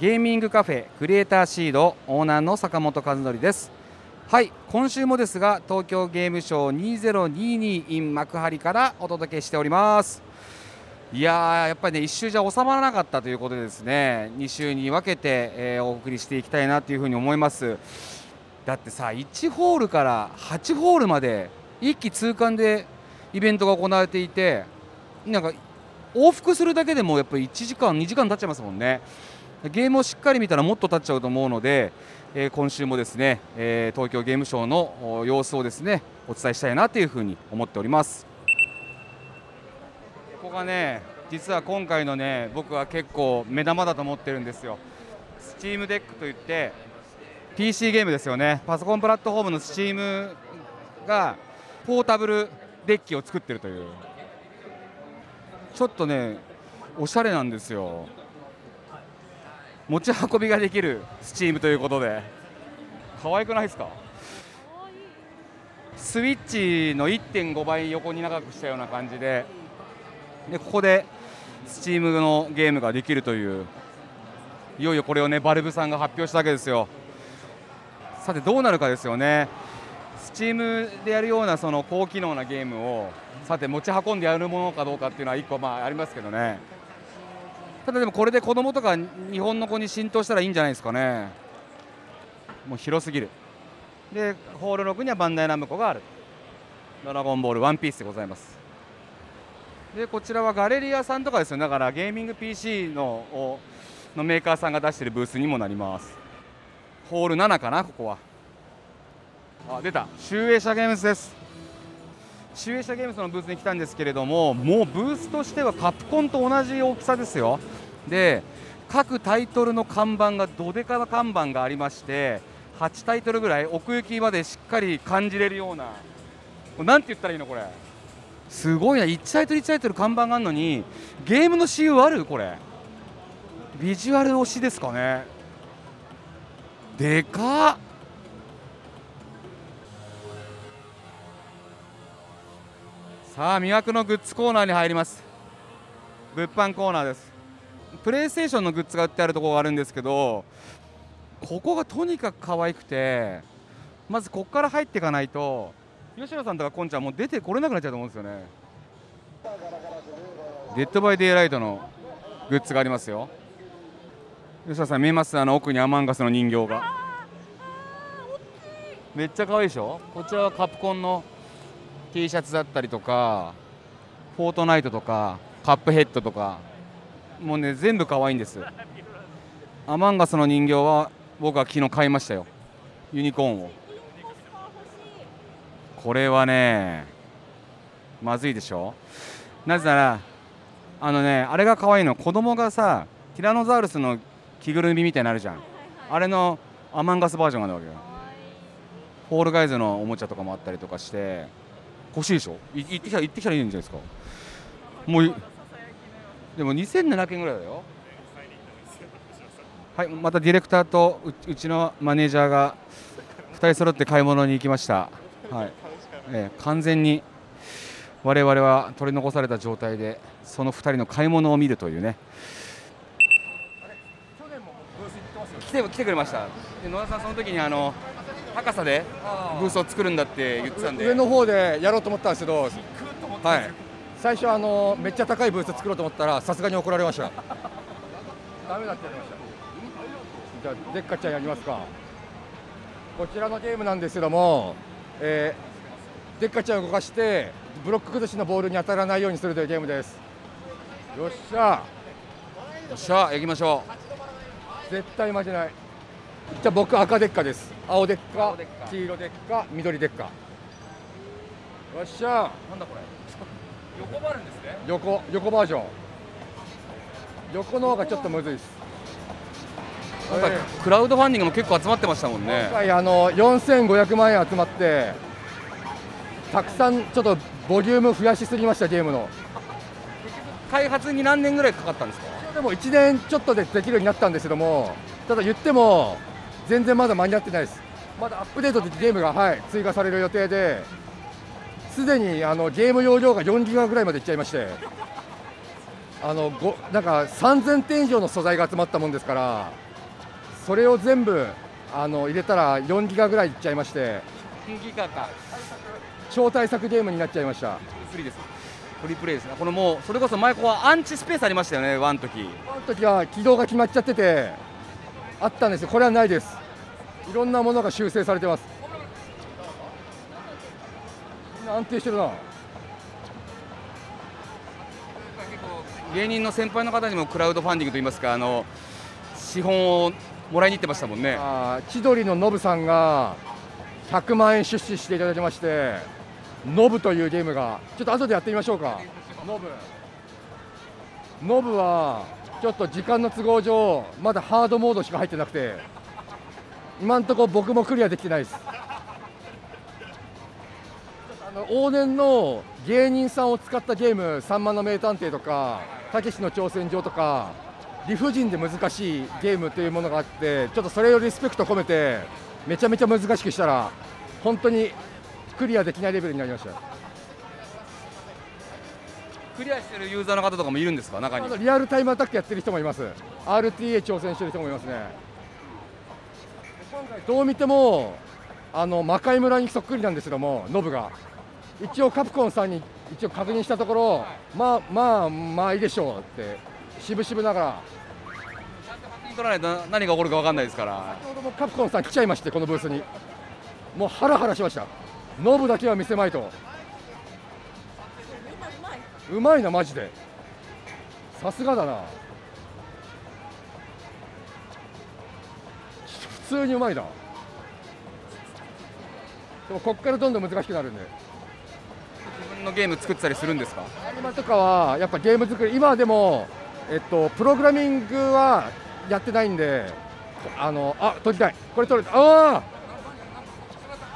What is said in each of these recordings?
ゲーミングカフェクリエイターシードオーナーの坂本和則です。はい、今週もですが東京ゲームショー2022 in 幕張からお届けしております。いやー、やっぱりね、1週じゃ収まらなかったということでですね、2週に分けて、お送りしていきたいなというふうに思います。だってさ、1ホールから8ホールまで一気通貫でイベントが行われていて、なんか往復するだけでもやっぱり1時間2時間経っちゃいますもんね。ゲームをしっかり見たらもっと経っちゃうと思うので、今週もですね、東京ゲームショウの様子をですねお伝えしたいなというふうに思っております。ここがね、実は今回のね、僕は結構目玉だと思ってるんですよ。 Steam Deck といって PC ゲームですよね。パソコンプラットフォームの Steam がポータブルデッキを作ってるという、ちょっとねおしゃれなんですよ。持ち運びができるスチームということで、可愛くないですか？スイッチの 1.5 倍横に長くしたような感じで、でここでスチームのゲームができるという、いよいよこれをねバルブさんが発表したわけですよ。さてどうなるかですよね。スチームでやるようなその高機能なゲームをさて持ち運んでやるものかどうかっていうのは1個まあありますけどね。ただでもこれで子供とか日本の子に浸透したらいいんじゃないですかね。もう広すぎる。でホール6にはバンダイナムコがある。ドラゴンボールワンピースでございます。でこちらはガレリアさんとかですよ。だからゲーミング PC のメーカーさんが出しているブースにもなります。ホール7かな、ここは。あ、出た、集英社ゲームズです。集英社ゲームズのブースに来たんですけれども、もうブースとしてはカプコンと同じ大きさですよ。で各タイトルの看板がどでかな看板がありまして、8タイトルぐらい奥行きまでしっかり感じれるような、なんて言ったらいいの、これすごいな。1タイトル1タイトル看板があるのにゲームの仕様ある。これビジュアル推しですかね。でかっ。さあ、魅惑のグッズコーナーに入ります。物販コーナーです。プレイステーションのグッズが売ってあるところがあるんですけど、ここがとにかく可愛くて、まずここから入っていかないと吉野さんとかこんちゃんもう出てこれなくなっちゃうと思うんですよね。デッドバイデイライトのグッズがありますよ。吉野さん見えます？あの奥にアマンガスの人形がめっちゃ可愛いでしょ。こちらはカプコンのT シャツだったりとか、フォートナイトとかカップヘッドとか、もうね全部可愛いんです。アマンガスの人形は僕は昨日買いましたよ。ユニコーンを。これはねまずいでしょ。なぜならあのね、あれが可愛いの。子供がさ、ティラノザウルスの着ぐるみみたいになるじゃん。あれのアマンガスバージョンがあるわけよ。フォールガイズのおもちゃとかもあったりとかして、欲しいでしょ。行ってきたらいいんじゃないですか。もうでも2700円ぐらいだよ。はい、またディレクターとうちのマネージャーが2人揃って買い物に行きました。はい。完全に我々は取り残された状態で、その2人の買い物を見るというね。来てくれました。で野田さん、その時に高さでブースを作るんだって言ってたんで、上の方でやろうと思ったんですけど、はい、最初めっちゃ高いブース作ろうと思ったらさすがに怒られました。ダメだってやりました。じゃあデッカちゃんやりますか。こちらのゲームなんですけども、デッカちゃんを動かしてブロック崩しのボールに当たらないようにするというゲームです。よっしゃよっしゃ、行きましょう。絶対負けない。じゃあ僕赤デッカです。青デッカ、黄色デッカ、緑デッカ。よっしゃー。なんだこれ。横もあるんですね。横バージョン。横の方がちょっとむずいです。今回クラウドファンディングも結構集まってましたもんね。今回4500万円集まって、たくさんちょっとボリューム増やしすぎました。ゲームの開発に何年ぐらいかかったんですか？でも1年ちょっとでできるようになったんですけども、ただ言っても全然まだ間に合ってないです。まだアップデートでゲームが、はい、追加される予定で、すでにゲーム容量が4ギガぐらいまでいっちゃいまして、なんか3000点以上の素材が集まったもんですから、それを全部入れたら4ギガぐらいいっちゃいまして、4ギガか超大作ゲームになっちゃいました。フリーです。フリープレイですね。このもうそれこそ前ここはアンチスペースありましたよね。ワン時は起動が決まっちゃっててあったんですよ。これはないです。いろんなものが修正されてます。みんな安定してるな。芸人の先輩の方にもクラウドファンディングといいますか、資本をもらいに行ってましたもんね。千鳥のノブさんが100万円出資していただきまして、ノブというゲームがちょっと後でやってみましょうか。ノブはちょっと時間の都合上まだハードモードしか入ってなくて、今んとこ僕もクリアできてないです。往年の芸人さんを使ったゲーム、さんまの名探偵とかたけしの挑戦状とか、理不尽で難しいゲームというものがあって、ちょっとそれをリスペクト込めてめちゃめちゃ難しくしたら本当にクリアできないレベルになりました。クリアしてるユーザーの方とかもいるんですか？中にリアルタイムアタックやってる人もいます。 RTA 挑戦してる人もいますね。今回どう見ても魔界村にそっくりなんですけども、ノブが一応カプコンさんに一応確認したところ、まあいいでしょうってしぶしぶながら。ちゃんと確認取らないと何が起こるか分かんないですから。先ほどもカプコンさん来ちゃいまして、このブースにもうハラハラしました。ノブだけは見せまいと。うまいなマジで、さすがだな。普通にうまいな。でもこっからどんどん難しくなるんで。自分のゲーム作ってたりするんですか？アニマとかはやっぱゲーム作り、今でもプログラミングはやってないんで、取りたい、これ取れた、あ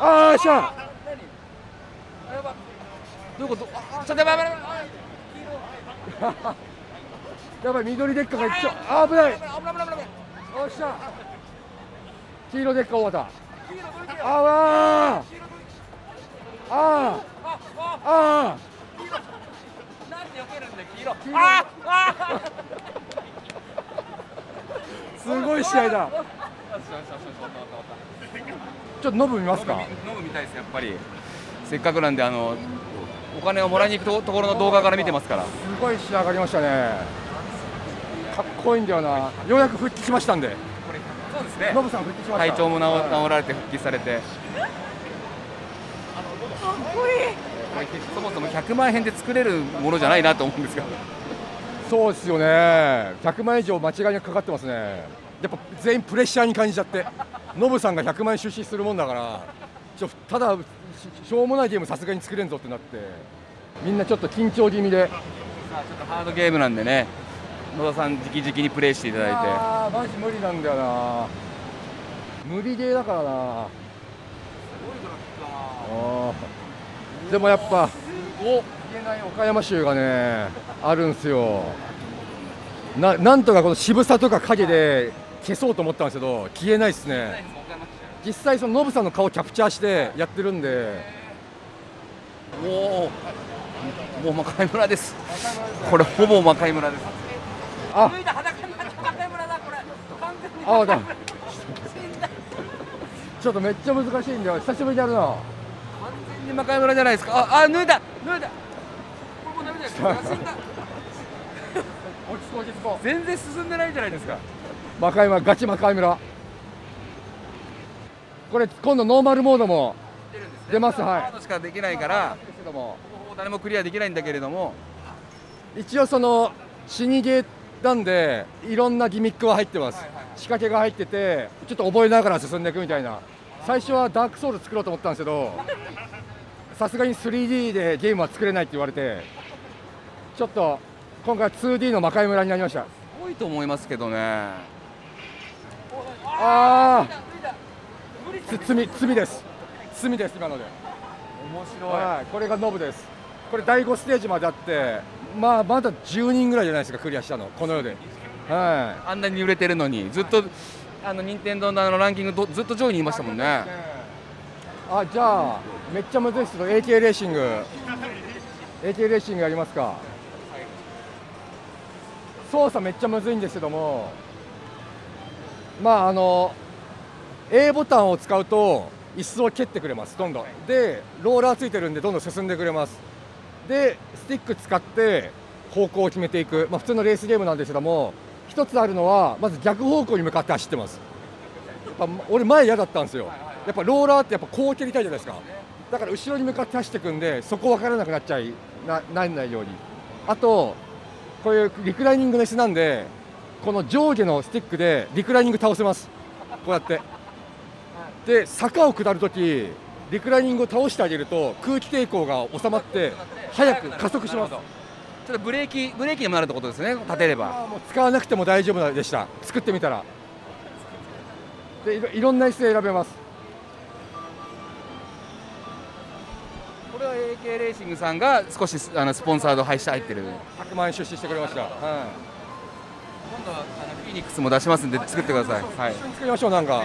ーしゃー、どういうこと？ちょっとやばいやばい、緑デッカが一緒、あー危ない、おっしゃ、黄色デッカ終わった、あーあーあー、なんで避けるんだ黄色、ああすごい試合だ。ちょっとノブ見ますか？ノブ見たいです。やっぱりせっかくなんでお金をもらいに行くところの動画から見てますから。すごい仕上がりましたね。かっこいいんだよな。ようやく復帰しましたんで。そうですね。ノブさん復帰しました。体調も治られて復帰されて。かっこいい。そもそも100万円で作れるものじゃないなと思うんですが。そうですよね。100万以上間違いなくかかってますね。やっぱ全員プレッシャーに感じちゃって。ノブさんが100万円出資するもんだから、ただしょうもないゲームさすがに作れんぞってなって、みんなちょっと緊張気味で、ちょっとハードゲームなんでね、野田さん直々にプレイしていただいて、マジ無理なんだよな、無理ゲーだからな。すごいグラフィックだな。でもやっぱ言えない岡山州がねあるんすよ。なんとかこの渋さとか影で消そうと思ったんですけど消えないですね。実際そのノブさんの顔をキャプチャーしてやってるんで、もう魔界村です。これほぼ魔界村です。あっ、あだちょっとめっちゃ難しいんだよ。久しぶりにやるな。完全に魔界村じゃないですか。ああ脱いだ脱いだ、これもうダメじゃないですか。落ち着こう全然進んでないじゃないですか。魔界村、ガチ魔界村。これ今度ノーマルモードも出ます。はい。ハードしかできないから誰もクリアできないんだけれども、一応その死にゲーなんでいろんなギミックは入ってます。仕掛けが入っててちょっと覚えながら進んでいくみたいな。最初はダークソウル作ろうと思ったんですけど、さすがに 3D でゲームは作れないって言われて、ちょっと今回 2D の魔界村になりました。すごいと思いますけどね。あー、罪です今ので。面白い。はい、これがノブです。これ第5ステージまであって、まだ10人ぐらいじゃないですかクリアしたの、この世で。はい、あんなに売れてるのにずっと任天堂のランキングずっと上位にいましたもんね。あ、じゃあめっちゃむずいですけど AK レーシングやりますか。操作めっちゃむずいんですけども、まあA ボタンを使うと椅子を蹴ってくれます、どんどん。でローラーついてるんでどんどん進んでくれます。でスティック使って方向を決めていく、まあ、普通のレースゲームなんですけども、一つあるのはまず逆方向に向かって走ってます。やっぱ俺前嫌だったんですよ。やっぱローラーってやっぱこう蹴りたいじゃないですか。だから後ろに向かって走っていくんで、そこ分からなくなっちゃい なんないように。あとこういうリクライニングの椅子なんで、この上下のスティックでリクライニング倒せます、こうやって。で坂を下るときリクライニングを倒してあげると空気抵抗が収まって早く加速します。ちょっとブレーキにもなるってことですね、立てれば。もう使わなくても大丈夫でした、作ってみたら。でいろんな椅子選べます。これは AK レーシングさんが少しスポンサード入ってる、100万円出資してくれました。はい今度はフィニックスも出しますんで作ってください。はい、一緒に作りましょう。なんか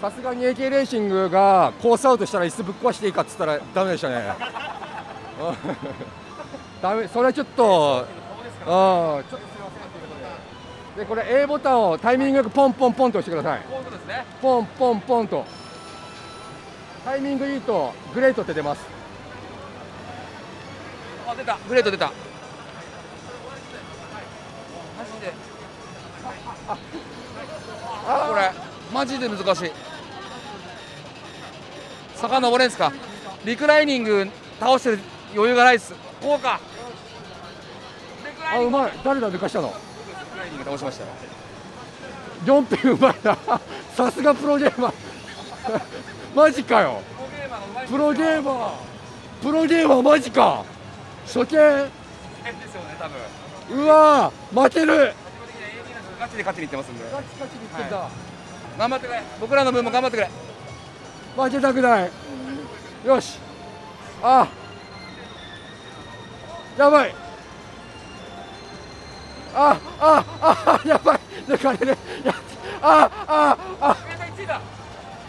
さすがに AK レーシングがコースアウトしたら椅子ぶっ壊していいかって言ったらダメでしたねダメ、それはちょっと、うん、ちょっとすいませんということで、これ A ボタンをタイミングよくポンポンポンと押してください。こういうことですね。ポンポンポンとタイミングいいとグレートって出ます。あ、出た、グレート出た。これマジで難しい。坂登れんすか？リクライニング倒してる余裕がないっす。こうか。あ、うまい。誰だ抜かしたの？リクライニング倒しましたよ。ジョンペンうまいな。さすがプロゲーマー。マジかよ。プロゲーマーマジか。初見。ですよね多分。うわー負ける。ガチで勝ちにいってますんで。ガチ勝ちにいってんだ、はい、頑張ってくれ、僕らの分も頑張ってくれ。負けたくない、よし。ああやばい、あああやばい、抜かれる。あああ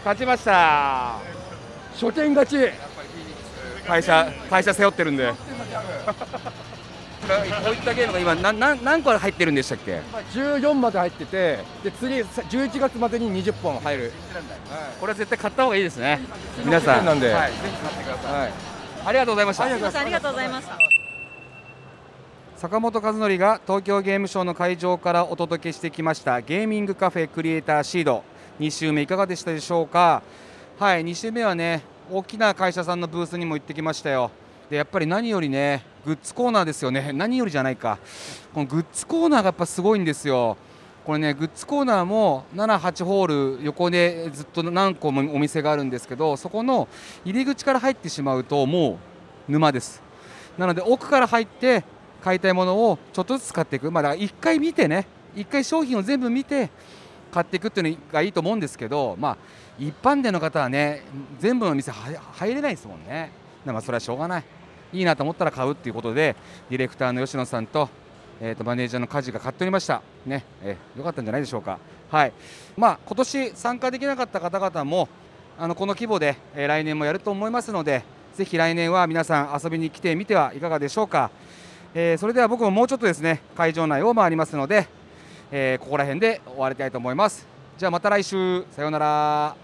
勝ちました、初見勝ち。やっぱり会社背負ってるんでこういったゲームが今何個入ってるんでしたっけ？14まで入ってて、で次11月までに20本入る。これは絶対買った方がいいですね、皆さん。なんで、はい、ぜひ買ってください。ありがとうございました。ありがとうございました。坂本和則が東京ゲームショウの会場からお届けしてきましたゲーミングカフェクリエイターシード、2週目いかがでしたでしょうか？はい、2週目はね、大きな会社さんのブースにも行ってきましたよ。でやっぱり何よりね、グッズコーナーですよね。何よりじゃないか、このグッズコーナーがやっぱすごいんですよ。これね、グッズコーナーも7、8ホール横でずっと何個もお店があるんですけど、そこの入り口から入ってしまうともう沼です。なので奥から入って買いたいものをちょっとずつ買っていく、まあ、だから1回見てね、1回商品を全部見て買っていくっていうのがいいと思うんですけど、まあ一般での方はね、全部の店入れないですもんね。だからそれはしょうがない、いいなと思ったら買うっていうことで、ディレクターの吉野さん とマネージャーの梶が買っておりました、ね、よかったんじゃないでしょうか。はい、まあ、今年参加できなかった方々もこの規模で、来年もやると思いますので、ぜひ来年は皆さん遊びに来てみてはいかがでしょうか。それでは僕ももうちょっとですね、会場内を回りますので、ここら辺で終わりたいと思います。じゃあまた来週、さようなら。